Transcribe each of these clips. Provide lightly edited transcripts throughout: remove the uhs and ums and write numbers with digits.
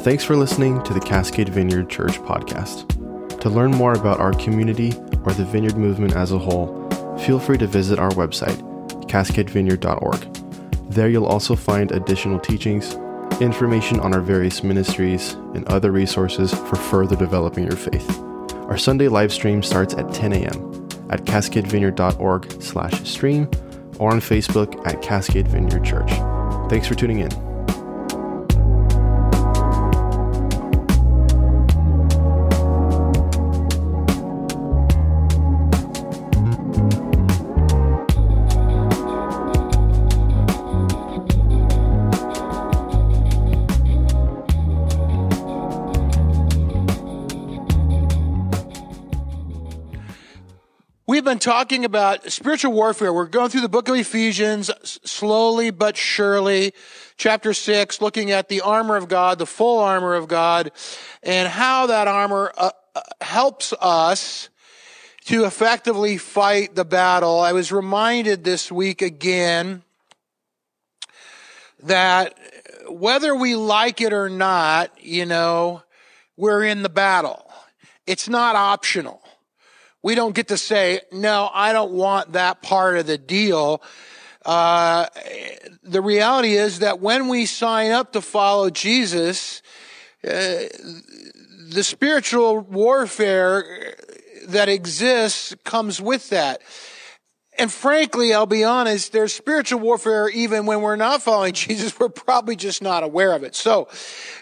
Thanks for listening to the Cascade Vineyard Church podcast. To learn more about our community or the vineyard movement as a whole, feel free to visit our website, cascadevineyard.org. There you'll also find additional teachings, information on our various ministries, and other resources for further developing your faith. Our Sunday live stream starts at 10 a.m. at cascadevineyard.org/stream or on Facebook at Cascade Vineyard Church. Thanks for tuning in. We've been talking about spiritual warfare. We're going through the book of Ephesians slowly but surely, chapter 6, looking at the armor of God, the full armor of God, and how that armor helps us to effectively fight the battle. I was reminded this week again that whether we like it or not, we're in the battle. It's not optional. We don't get to say, no, I don't want that part of the deal. The reality is that when we sign up to follow Jesus, the spiritual warfare that exists comes with that. And frankly, I'll be honest, there's spiritual warfare even when we're not following Jesus. We're probably just not aware of it. So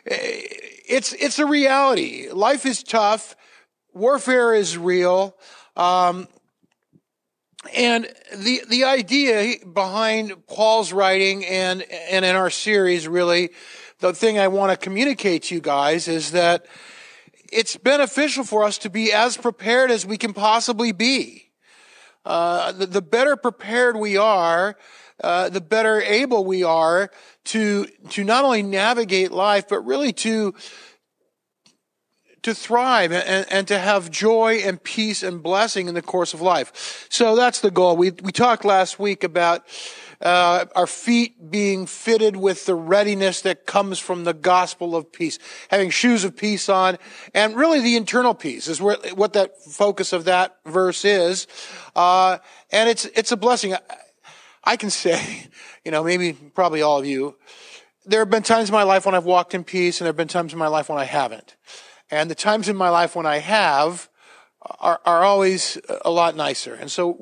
it's a reality. Life is tough. Warfare is real, and the idea behind Paul's writing and in our series, really, the thing I want to communicate to you guys is that it's beneficial for us to be as prepared as we can possibly be. The better prepared we are, the better able we are to not only navigate life, but really to thrive and to have joy and peace and blessing in the course of life. So that's the goal. We talked last week about our feet being fitted with the readiness that comes from the gospel of peace, having shoes of peace on, and really the internal peace is what that focus of that verse is. And it's a blessing. I can say, probably all of you, there have been times in my life when I've walked in peace, and there have been times in my life when I haven't. And the times in my life when I have are always a lot nicer. And so,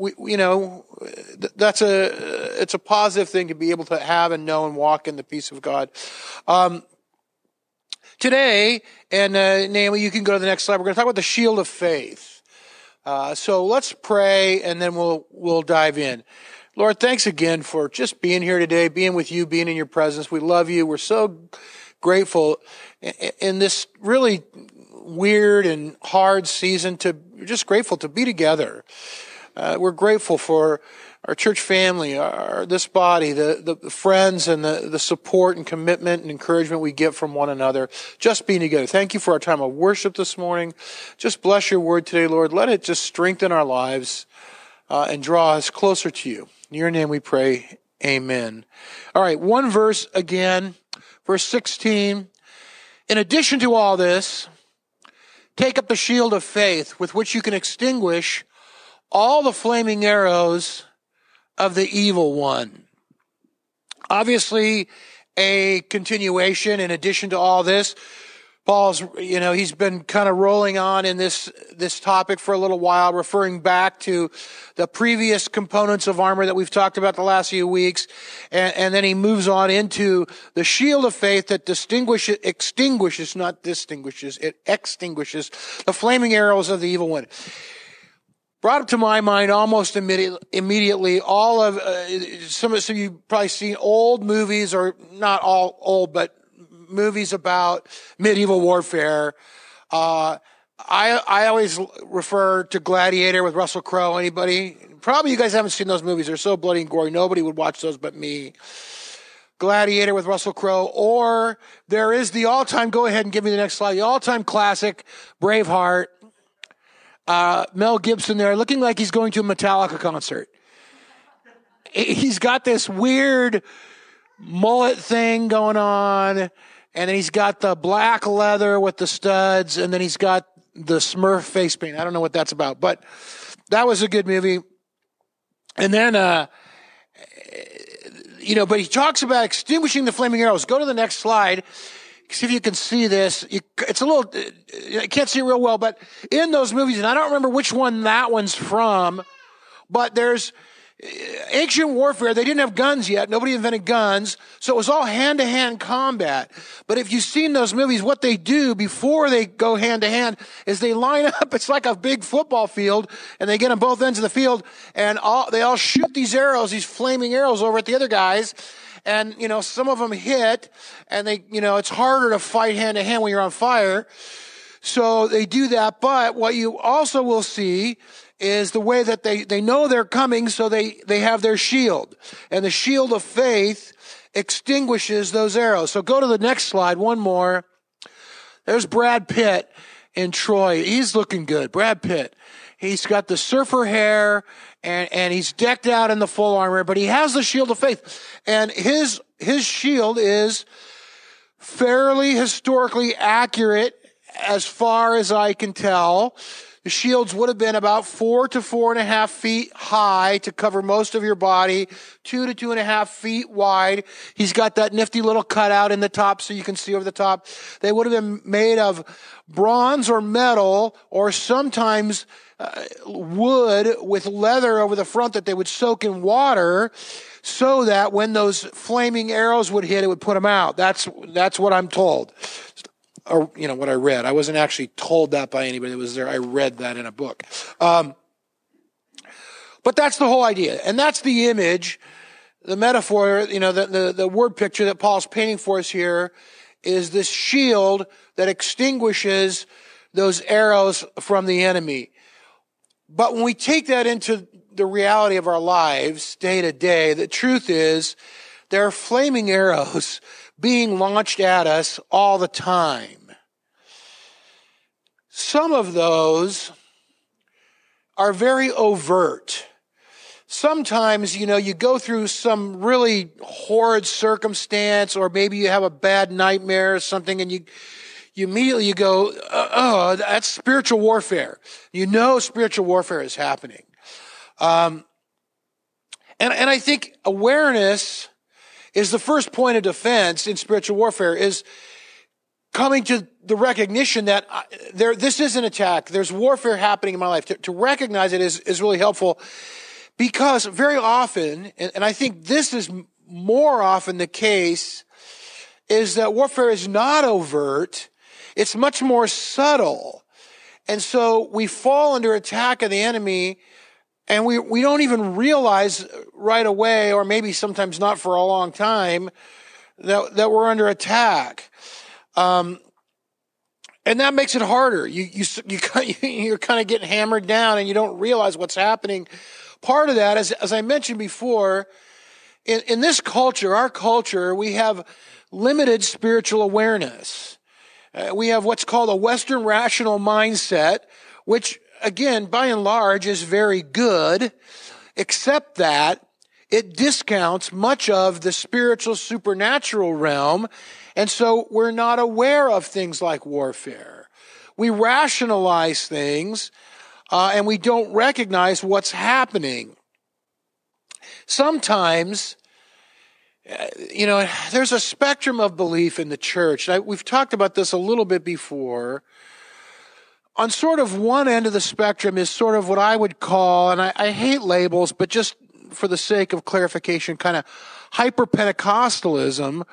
it's a positive thing to be able to have and know and walk in the peace of God. Today, Naomi, you can go to the next slide. We're going to talk about the shield of faith. So let's pray and then we'll dive in. Lord, thanks again for just being here today, being with you, being in your presence. We love you. We're so grateful in this really weird and hard season just grateful to be together. We're grateful for our church family, this body, the friends and the support and commitment and encouragement we get from one another, just being together. Thank you for our time of worship this morning. Just bless your word today, Lord. Let it just strengthen our lives and draw us closer to you. In your name we pray, amen. All right, one verse again. Verse 16, in addition to all this, take up the shield of faith with which you can extinguish all the flaming arrows of the evil one. Obviously, a continuation in addition to all this. Paul's, he's been kind of rolling on in this topic for a little while, referring back to the previous components of armor that we've talked about the last few weeks. And then he moves on into the shield of faith that extinguishes the flaming arrows of the evil one. Brought up to my mind almost immediately all of, some of you probably seen old movies, or not all old, but movies about medieval warfare. I always refer to Gladiator with Russell Crowe. Anybody? Probably you guys haven't seen those movies. They're so bloody and gory. Nobody would watch those but me. Gladiator with Russell Crowe. Or there is the all-time, go ahead and give me the next slide, the all-time classic, Braveheart. Mel Gibson there, looking like he's going to a Metallica concert. He's got this weird mullet thing going on. And then he's got the black leather with the studs, and then he's got the Smurf face paint. I don't know what that's about, but that was a good movie. And then, but he talks about extinguishing the flaming arrows. Go to the next slide. See if you can see this. It's a little, I can't see it real well, but in those movies, and I don't remember which one that one's from, but there's ancient warfare. They didn't have guns yet. Nobody invented guns. So it was all hand-to-hand combat. But if you've seen those movies, what they do before they go hand-to-hand is they line up. It's like a big football field, and they get on both ends of the field, and they all shoot these arrows, these flaming arrows over at the other guys. And, some of them hit, and they, it's harder to fight hand to hand when you're on fire. So they do that. But what you also will see is the way that they know they're coming. So they have their shield, and the shield of faith extinguishes those arrows. So go to the next slide. One more. There's Brad Pitt in Troy. He's looking good. Brad Pitt. He's got the surfer hair, and he's decked out in the full armor, but he has the shield of faith. And his shield is fairly historically accurate as far as I can tell. The shields would have been about 4 to 4.5 feet high to cover most of your body, 2 to 2.5 feet wide. He's got that nifty little cutout in the top so you can see over the top. They would have been made of bronze or metal, or sometimes wood with leather over the front that they would soak in water so that when those flaming arrows would hit, it would put them out. That's what I'm told. Or, what I read. I wasn't actually told that by anybody that was there. I read that in a book. But that's the whole idea. And that's the image, the metaphor, the word picture that Paul's painting for us here is this shield that extinguishes those arrows from the enemy. But when we take that into the reality of our lives day to day, the truth is there are flaming arrows being launched at us all the time. Some of those are very overt. Sometimes, you go through some really horrid circumstance, or maybe you have a bad nightmare or something, and you immediately go, oh, that's spiritual warfare. Spiritual warfare is happening. And I think awareness is the first point of defense in spiritual warfare, is coming to the recognition that this is an attack. There's warfare happening in my life. To recognize it is really helpful, because very often, and I think this is more often the case, is that warfare is not overt. It's much more subtle. And so we fall under attack of the enemy, and we don't even realize right away, or maybe sometimes not for a long time, that we're under attack. And that makes it harder. You're kind of getting hammered down, and you don't realize what's happening. Part of that, as I mentioned before, in this culture, our culture, we have limited spiritual awareness. We have what's called a Western rational mindset, which, again, by and large, is very good, except that it discounts much of the spiritual supernatural realm, and so we're not aware of things like warfare. We rationalize things, and we don't recognize what's happening. Sometimes, there's a spectrum of belief in the church. We've talked about this a little bit before. On sort of one end of the spectrum is sort of what I would call, and I hate labels, but just for the sake of clarification, kind of hyper-Pentecostalism,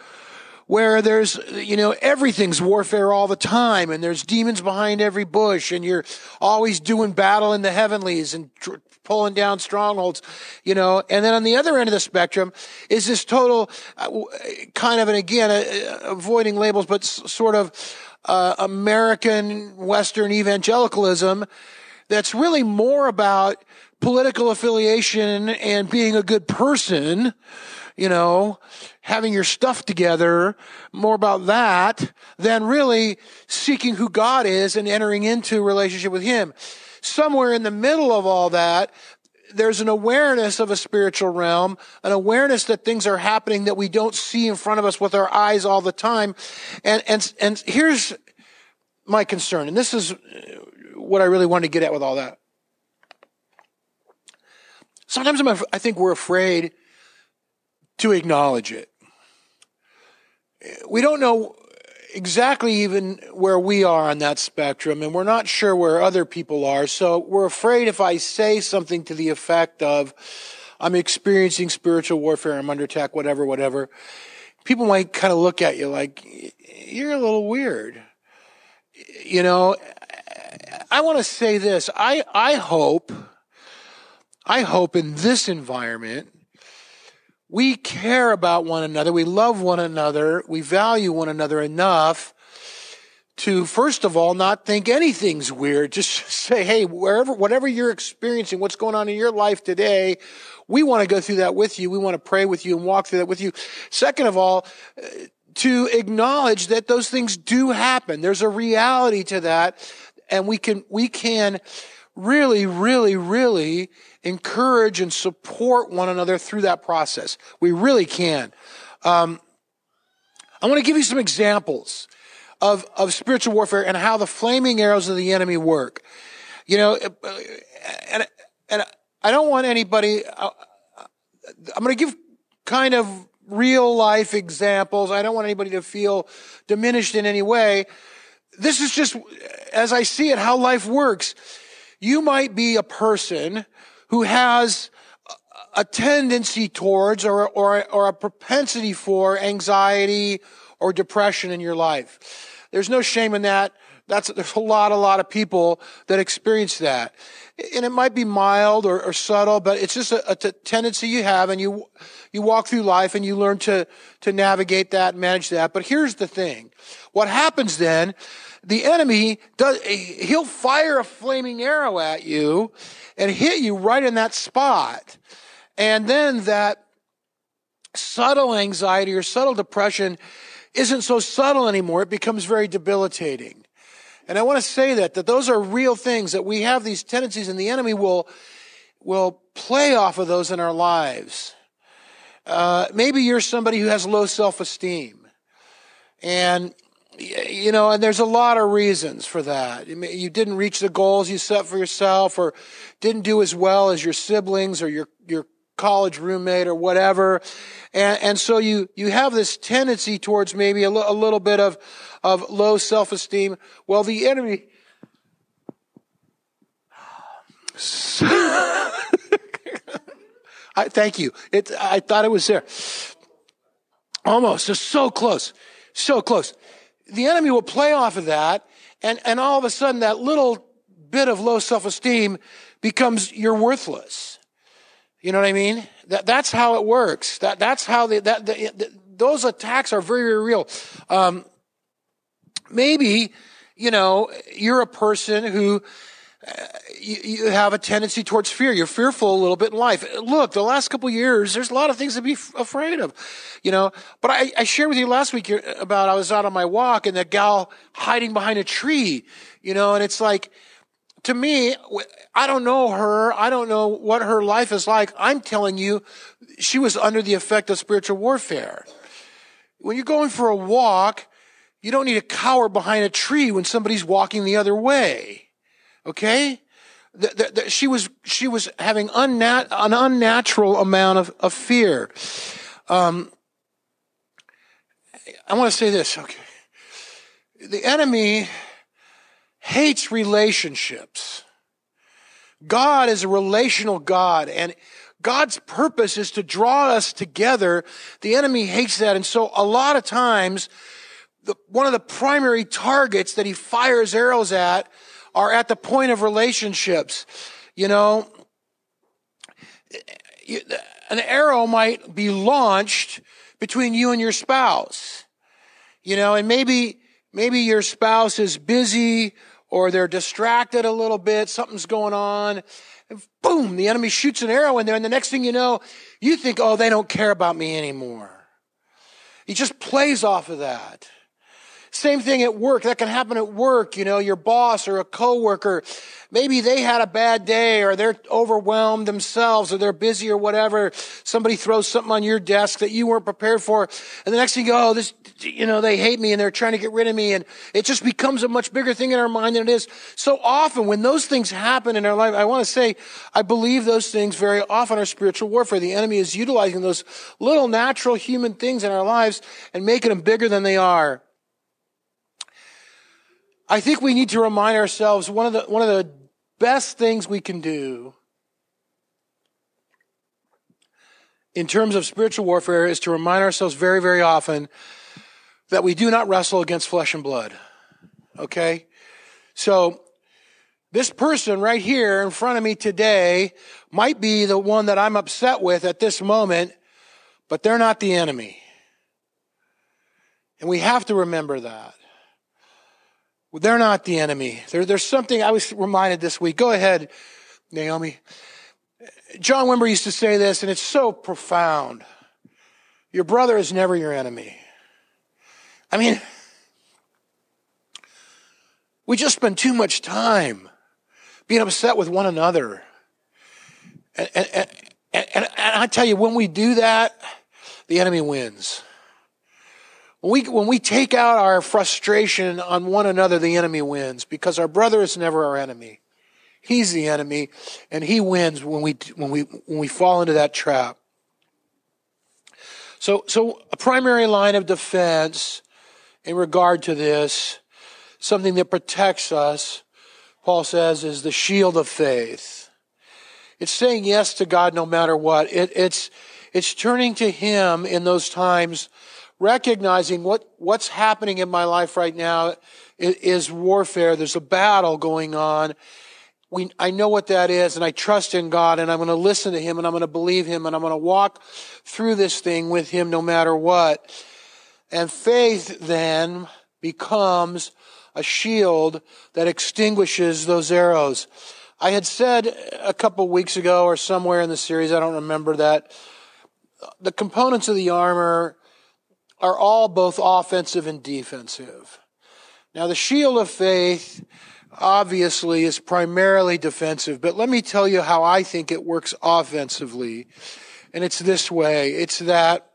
where there's, everything's warfare all the time, and there's demons behind every bush, and you're always doing battle in the heavenlies and pulling down strongholds, And then on the other end of the spectrum is this total kind of, and again, avoiding labels, but sort of American Western evangelicalism that's really more about political affiliation and being a good person, having your stuff together, more about that than really seeking who God is and entering into a relationship with Him. Somewhere in the middle of all that, there's an awareness of a spiritual realm, an awareness that things are happening that we don't see in front of us with our eyes all the time. And here's my concern, and this is what I really wanted to get at with all that. Sometimes I think we're afraid to acknowledge it. We don't know exactly even where we are on that spectrum, and we're not sure where other people are. So we're afraid if I say something to the effect of, I'm experiencing spiritual warfare, I'm under attack, whatever, people might kind of look at you like, you're a little weird. You know, I want to say this. I hope in this environment, we care about one another, we love one another, we value one another enough to, first of all, not think anything's weird. Just say, hey, whatever you're experiencing, what's going on in your life today, we want to go through that with you. We want to pray with you and walk through that with you. Second of all, to acknowledge that those things do happen. There's a reality to that, and we can really, really, really encourage and support one another through that process. We really can. I want to give you some examples of spiritual warfare and how the flaming arrows of the enemy work. You know, and I don't want anybody, I'm going to give kind of real life examples. I don't want anybody to feel diminished in any way. This is just, as I see it, how life works. You might be a person who has a tendency towards or a propensity for anxiety or depression in your life. There's no shame in that. There's a lot of people that experience that. And it might be mild or subtle, but it's just a tendency you have, and you walk through life and you learn to navigate that and manage that. But here's the thing. What happens then, the enemy he'll fire a flaming arrow at you and hit you right in that spot. And then that subtle anxiety or subtle depression isn't so subtle anymore. It becomes very debilitating. And I want to say that those are real things, that we have these tendencies, and the enemy will play off of those in our lives. Maybe you're somebody who has low self-esteem. And, you know, and there's a lot of reasons for that. You didn't reach the goals you set for yourself, or didn't do as well as your siblings or your college roommate or whatever. And so you have this tendency towards maybe a little bit of low self-esteem. Well, the enemy, thank you. I thought it was there. Almost. It's so close. So close. The enemy will play off of that. And all of a sudden that little bit of low self-esteem becomes, you're worthless. You know what I mean? That's how it works. Those attacks are very, very real. Maybe, you know, you're a person who you have a tendency towards fear. You're fearful a little bit in life. Look, the last couple of years, there's a lot of things to be afraid of, you know. But I shared with you last week about I was out on my walk and that gal hiding behind a tree, you know, and it's like, to me, I don't know her. I don't know what her life is like. I'm telling you, she was under the effect of spiritual warfare. When you're going for a walk, you don't need to cower behind a tree when somebody's walking the other way. Okay? She was having an unnatural amount of fear. I want to say this. Okay. The enemy hates relationships. God is a relational God, and God's purpose is to draw us together. The enemy hates that, and so a lot of times, one of the primary targets that he fires arrows at are at the point of relationships. You know, an arrow might be launched between you and your spouse, you know, and maybe your spouse is busy, or they're distracted a little bit, something's going on, and boom, the enemy shoots an arrow in there, and the next thing you know, you think, oh, they don't care about me anymore. He just plays off of that. Same thing at work. That can happen at work. You know, your boss or a coworker, maybe they had a bad day or they're overwhelmed themselves or they're busy or whatever. Somebody throws something on your desk that you weren't prepared for. And the next thing you go, oh, this, you know, they hate me and they're trying to get rid of me. And it just becomes a much bigger thing in our mind than it is. So often when those things happen in our life, I want to say, I believe those things very often are spiritual warfare. The enemy is utilizing those little natural human things in our lives and making them bigger than they are. I think we need to remind ourselves one of the best things we can do in terms of spiritual warfare is to remind ourselves very, very often that we do not wrestle against flesh and blood. Okay? So this person right here in front of me today might be the one that I'm upset with at this moment, but they're not the enemy. And we have to remember that. They're not the enemy. There's something I was reminded this week. Go ahead, Naomi. John Wimber used to say this, and it's so profound. Your brother is never your enemy. I mean, we just spend too much time being upset with one another. And I tell you, when we do that, the enemy wins. When we take out our frustration on one another, the enemy wins because our brother is never our enemy. He's the enemy, and he wins when we fall into that trap. So a primary line of defense in regard to this, something that protects us, Paul says, is the shield of faith. It's saying yes to God no matter what. It's turning to Him in those times. Recognizing what's happening in my life right now is warfare. There's a battle going on. I know what that is, and I trust in God, and I'm going to listen to Him, and I'm going to believe Him, and I'm going to walk through this thing with Him no matter what. And faith then becomes a shield that extinguishes those arrows. I had said a couple weeks ago or somewhere in the series, I don't remember that, the components of the armor are all both offensive and defensive. Now, the shield of faith obviously is primarily defensive, but let me tell you how I think it works offensively. And it's this way. It's that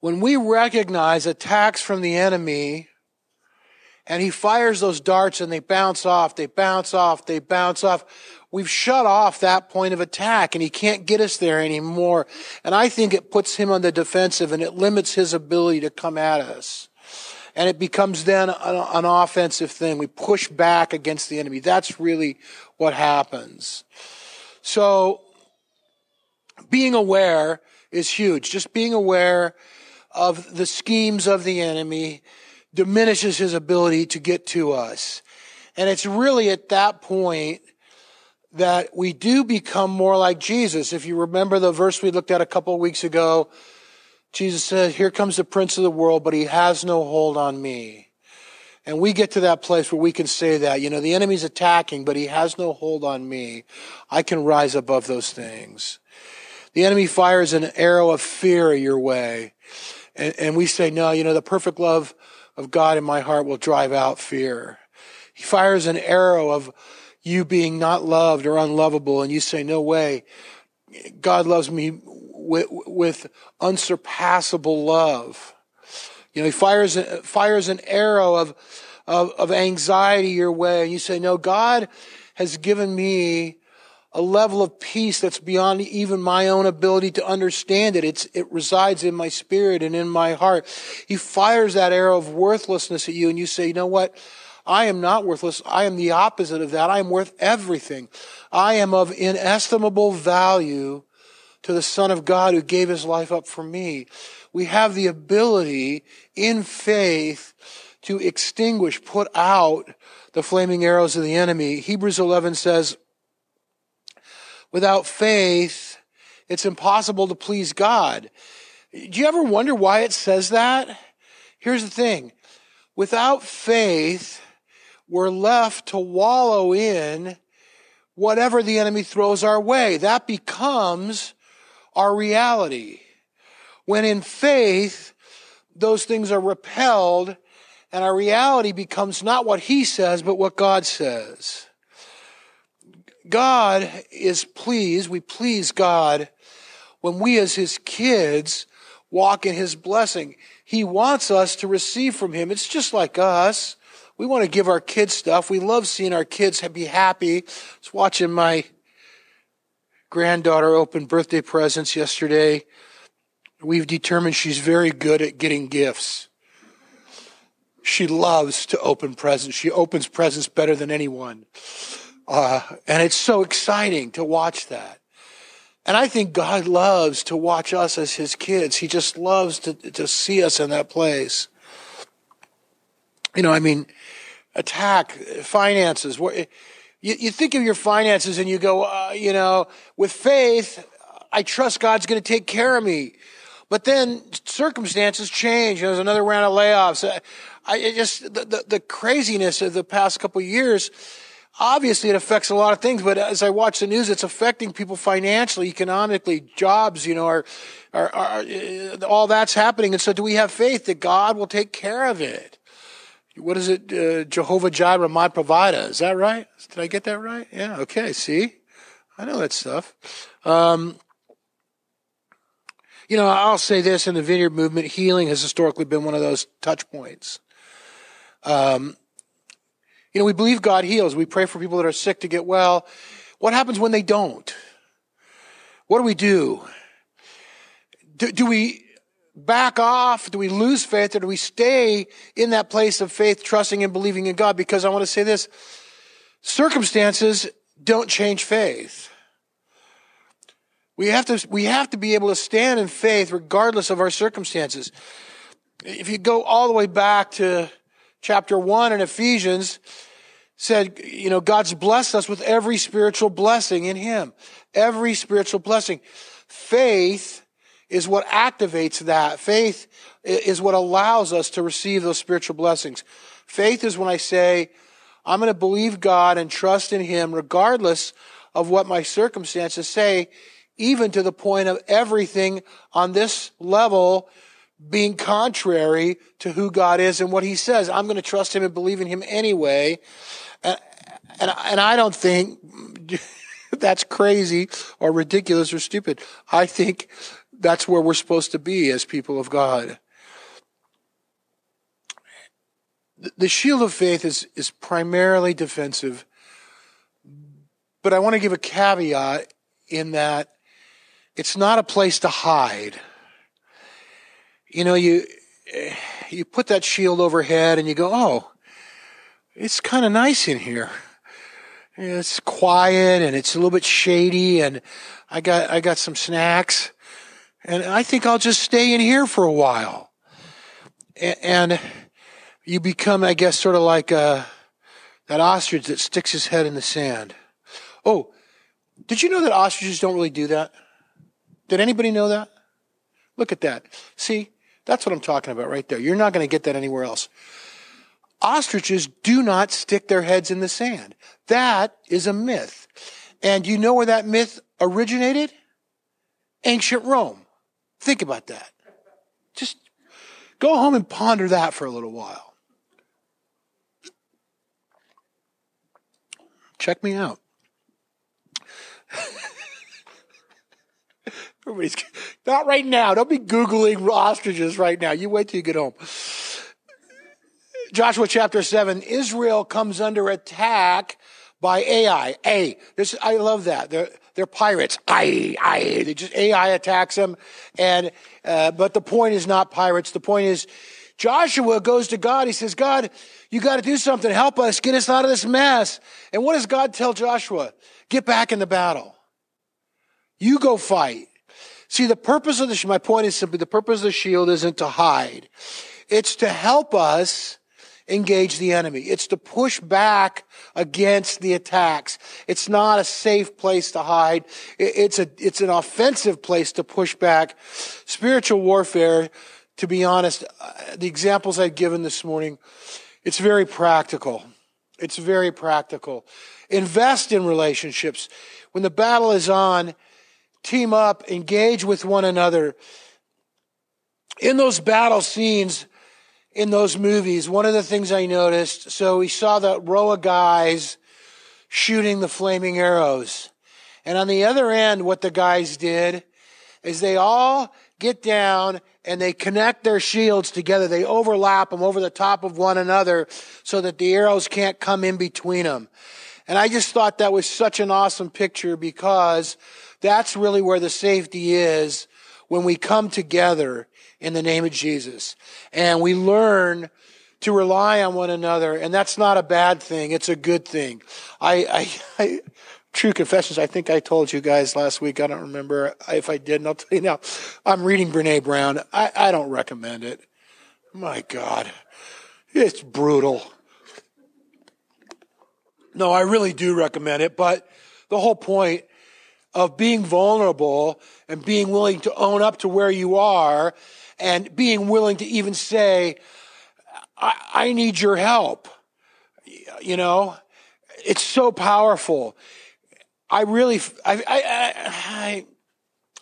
when we recognize attacks from the enemy and he fires those darts and they bounce off, we've shut off that point of attack, and he can't get us there anymore. And I think it puts him on the defensive, and it limits his ability to come at us. And it becomes then an offensive thing. We push back against the enemy. That's really what happens. So being aware is huge. Just being aware of the schemes of the enemy diminishes his ability to get to us. And it's really at that point that we do become more like Jesus. If you remember the verse we looked at a couple of weeks ago, Jesus said, here comes the prince of the world, but he has no hold on me. And we get to that place where we can say that, you know, the enemy's attacking, but he has no hold on me. I can rise above those things. The enemy fires an arrow of fear your way. And we say, no, you know, the perfect love of God in my heart will drive out fear. He fires an arrow of you being not loved or unlovable, and you say, no way, God loves me with unsurpassable love. You know, he fires an arrow of anxiety your way, and you say, no, God has given me a level of peace that's beyond even my own ability to understand it. It resides in my spirit and in my heart. He fires that arrow of worthlessness at you, and you say, you know what? I am not worthless. I am the opposite of that. I am worth everything. I am of inestimable value to the Son of God who gave his life up for me. We have the ability in faith to extinguish, put out the flaming arrows of the enemy. Hebrews 11 says, without faith, it's impossible to please God. Do you ever wonder why it says that? Here's the thing. Without faith, we're left to wallow in whatever the enemy throws our way. That becomes our reality. When in faith, those things are repelled and our reality becomes not what he says, but what God says. God is pleased, we please God when we as his kids walk in his blessing. He wants us to receive from him. It's just like us. We want to give our kids stuff. We love seeing our kids be happy. I was watching my granddaughter open birthday presents yesterday. We've determined she's very good at getting gifts. She loves to open presents. She opens presents better than anyone. And it's so exciting to watch that. And I think God loves to watch us as his kids. He just loves to see us in that place. You know, I mean, attack, finances. You think of your finances and you go, you know, with faith, I trust God's going to take care of me. But then circumstances change. There's another round of layoffs. The craziness of the past couple of years, obviously it affects a lot of things, but as I watch the news, it's affecting people financially, economically, jobs, you know, all that's happening. And so do we have faith that God will take care of it? What is it? Jehovah Jireh, my provider. Is that right? Did I get that right? Yeah. Okay. See, I know that stuff. You know, I'll say this, in the Vineyard movement, healing has historically been one of those touch points. You know, we believe God heals. We pray for people that are sick to get well. What happens when they don't? What do we do? Do we back off? Do we lose faith, or do we stay in that place of faith, trusting and believing in God? Because I want to say this, circumstances don't change faith. We have to be able to stand in faith regardless of our circumstances. If you go all the way back to chapter 1 in Ephesians, said, you know, God's blessed us with every spiritual blessing in him. Every spiritual blessing. Faith is what activates that. Faith is what allows us to receive those spiritual blessings. Faith is when I say, I'm going to believe God and trust in him regardless of what my circumstances say, even to the point of everything on this level being contrary to who God is and what he says. I'm going to trust him and believe in him anyway. And I don't think that's crazy or ridiculous or stupid. I think that's where we're supposed to be as people of God. The shield of faith is primarily defensive, but I want to give a caveat in that it's not a place to hide. You know, you put that shield overhead and you go, oh, it's kind of nice in here. It's quiet and it's a little bit shady and I got some snacks and I think I'll just stay in here for a while. And you become, I guess, sort of like that ostrich that sticks his head in the sand. Oh, did you know that ostriches don't really do that? Did anybody know that? Look at that. See, that's what I'm talking about right there. You're not going to get that anywhere else. Ostriches do not stick their heads in the sand. That is a myth. And you know where that myth originated? Ancient Rome. Think about that. Just go home and ponder that for a little while. Check me out. Everybody's not right now. Don't be Googling ostriches right now. You wait till you get home. Joshua chapter 7, Israel comes under attack by AI. I love that. They're pirates. AI attacks them. And, but the point is not pirates. The point is Joshua goes to God. He says, God, you got to do something. Help us. Get us out of this mess. And what does God tell Joshua? Get back in the battle. You go fight. See, the purpose of my point is simply the purpose of the shield isn't to hide. It's to help us engage the enemy. It's to push back against the attacks. It's not a safe place to hide. It's an offensive place to push back. Spiritual warfare, to be honest, the examples I've given this morning, it's very practical. It's very practical. Invest in relationships. When the battle is on, team up, engage with one another. in those battle scenes, in those movies, one of the things I noticed, so we saw that row of guys shooting the flaming arrows. And on the other end, what the guys did is they all get down and they connect their shields together. They overlap them over the top of one another so that the arrows can't come in between them. And I just thought that was such an awesome picture, because that's really where the safety is when we come together in the name of Jesus. And we learn to rely on one another. And that's not a bad thing. It's a good thing. True confessions, I think I told you guys last week. I don't remember if I did, and I'll tell you now. I'm reading Brene Brown. I don't recommend it. My God. It's brutal. No, I really do recommend it, but the whole point of being vulnerable and being willing to own up to where you are and being willing to even say, I need your help. You know, it's so powerful. I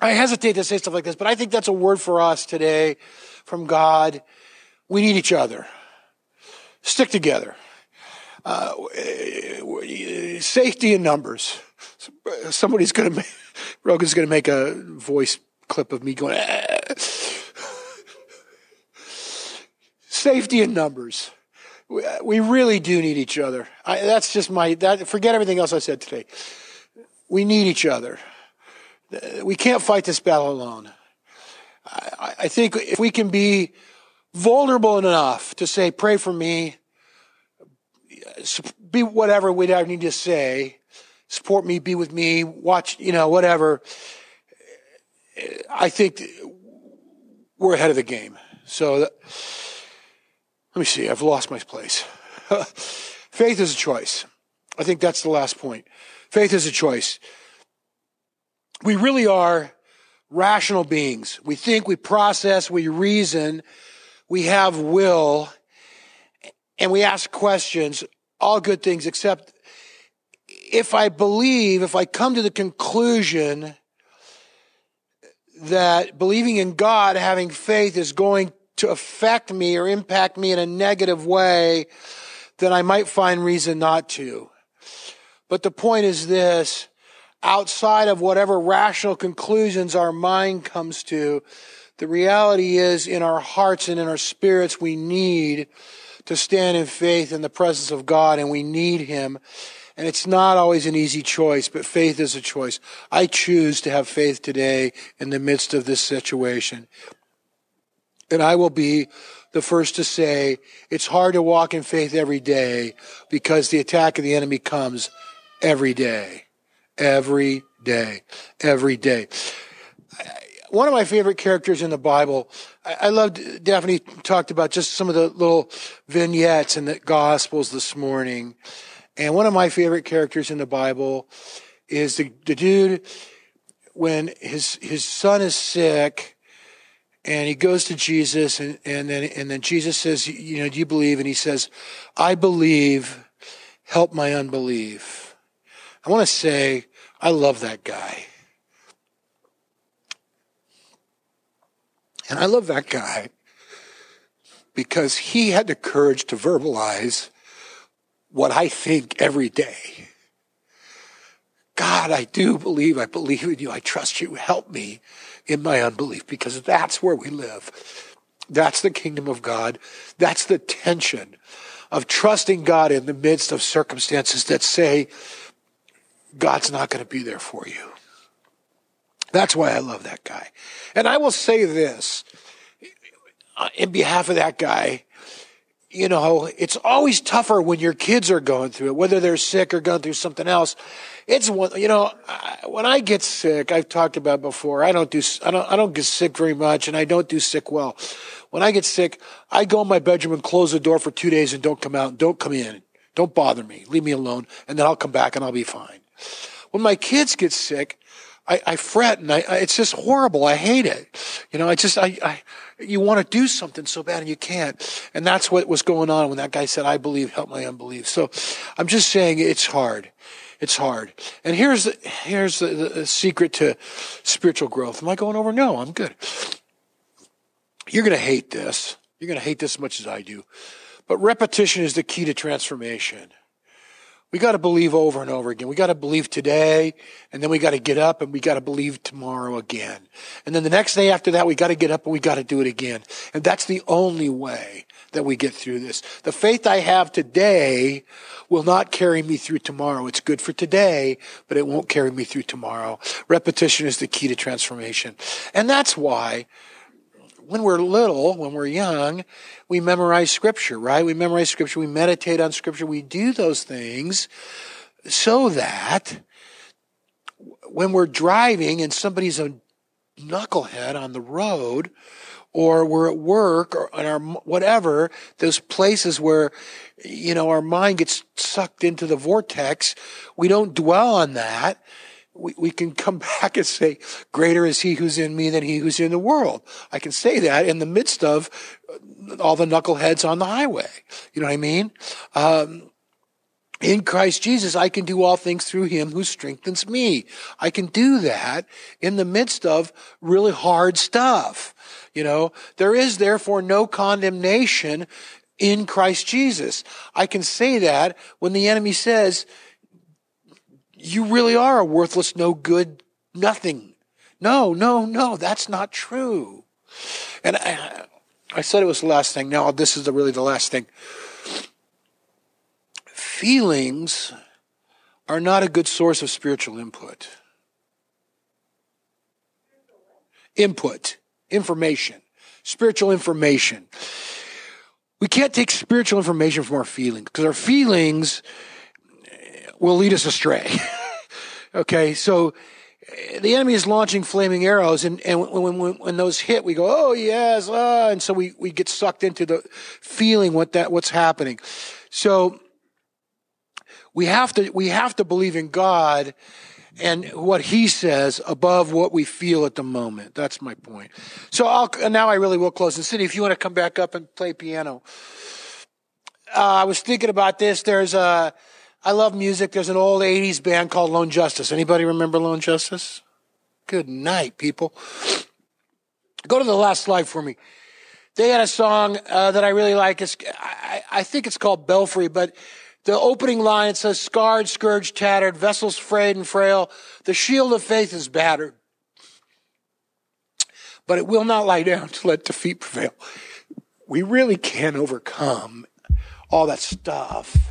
hesitate to say stuff like this, but I think that's a word for us today from God. We need each other. Stick together. Safety in numbers. Somebody's going to, Rogan's going to make a voice clip of me going, ah. Safety in numbers. We really do need each other. Forget everything else I said today. We need each other. We can't fight this battle alone. I think if we can be vulnerable enough to say, pray for me, be whatever we need to say, support me, be with me, watch, whatever. I think we're ahead of the game. So let me see. I've lost my place. Faith is a choice. I think that's the last point. Faith is a choice. We really are rational beings. We think, we process, we reason, we have will, and we ask questions, all good things, except if I come to the conclusion that believing in God, having faith is going to affect me or impact me in a negative way, then I might find reason not to. But the point is this: outside of whatever rational conclusions our mind comes to, the reality is in our hearts and in our spirits, we need to stand in faith in the presence of God, and we need him. And it's not always an easy choice, but faith is a choice. I choose to have faith today in the midst of this situation. And I will be the first to say it's hard to walk in faith every day, because the attack of the enemy comes every day, every day, every day. One of my favorite characters in the Bible, I loved, Daphne talked about just some of the little vignettes in the Gospels this morning. And one of my favorite characters in the Bible is the dude when his son is sick. And he goes to Jesus, and then Jesus says, do you believe? And he says, I believe, help my unbelief. I want to say, I love that guy. And I love that guy because he had the courage to verbalize what I think every day. God, I do believe. I believe in you. I trust you. Help me in my unbelief, because that's where we live. That's the kingdom of God. That's the tension of trusting God in the midst of circumstances that say, God's not going to be there for you. That's why I love that guy. And I will say this in behalf of that guy. It's always tougher when your kids are going through it, whether they're sick or going through something else. It's one, when I get sick, I've talked about before, I don't get sick very much, and I don't do sick well. When I get sick, I go in my bedroom and close the door for 2 days and don't come out, don't come in, don't bother me, leave me alone, and then I'll come back and I'll be fine. When my kids get sick, I fret, and it's just horrible. I hate it. You want to do something so bad and you can't. And that's what was going on when that guy said, I believe, help my unbelief. So I'm just saying it's hard. It's hard. And here's the secret to spiritual growth. Am I going over? No, I'm good. You're going to hate this. You're going to hate this as much as I do. But repetition is the key to transformation. We got to believe over and over again. We got to believe today, and then we got to get up and we got to believe tomorrow again. And then the next day after that, we got to get up and we got to do it again. And that's the only way that we get through this. The faith I have today will not carry me through tomorrow. It's good for today, but it won't carry me through tomorrow. Repetition is the key to transformation. And that's why when we're little, when we're young, we memorize Scripture, right? We memorize Scripture. We meditate on Scripture. We do those things so that when we're driving and somebody's a knucklehead on the road, or we're at work, or on our whatever, those places where, you know, our mind gets sucked into the vortex, we don't dwell on that. We can come back and say, greater is he who's in me than he who's in the world. I can say that in the midst of all the knuckleheads on the highway. You know what I mean? In Christ Jesus, I can do all things through him who strengthens me. I can do that in the midst of really hard stuff. You know, there is therefore no condemnation in Christ Jesus. I can say that when the enemy says, you really are a worthless, no good, nothing. No, that's not true. And I said it was the last thing. Now, this is really the last thing. Feelings are not a good source of spiritual input. Input, information, spiritual information. We can't take spiritual information from our feelings, because our feelings will lead us astray. Okay, so the enemy is launching flaming arrows, and when those hit, we go, oh yes, and so we get sucked into the feeling what's happening. So we have to believe in God and what he says above what we feel at the moment. That's my point. So now I really will close. And Cindy, if you want to come back up and play piano. I was thinking about this. I love music. There's an old 80s band called Lone Justice. Anybody remember Lone Justice? Good night, people. Go to the last slide for me. They had a song that I really like. I think it's called Belfry, but the opening line, it says, scarred, scourged, tattered, vessels frayed and frail. The shield of faith is battered, but it will not lie down to let defeat prevail. We really can overcome all that stuff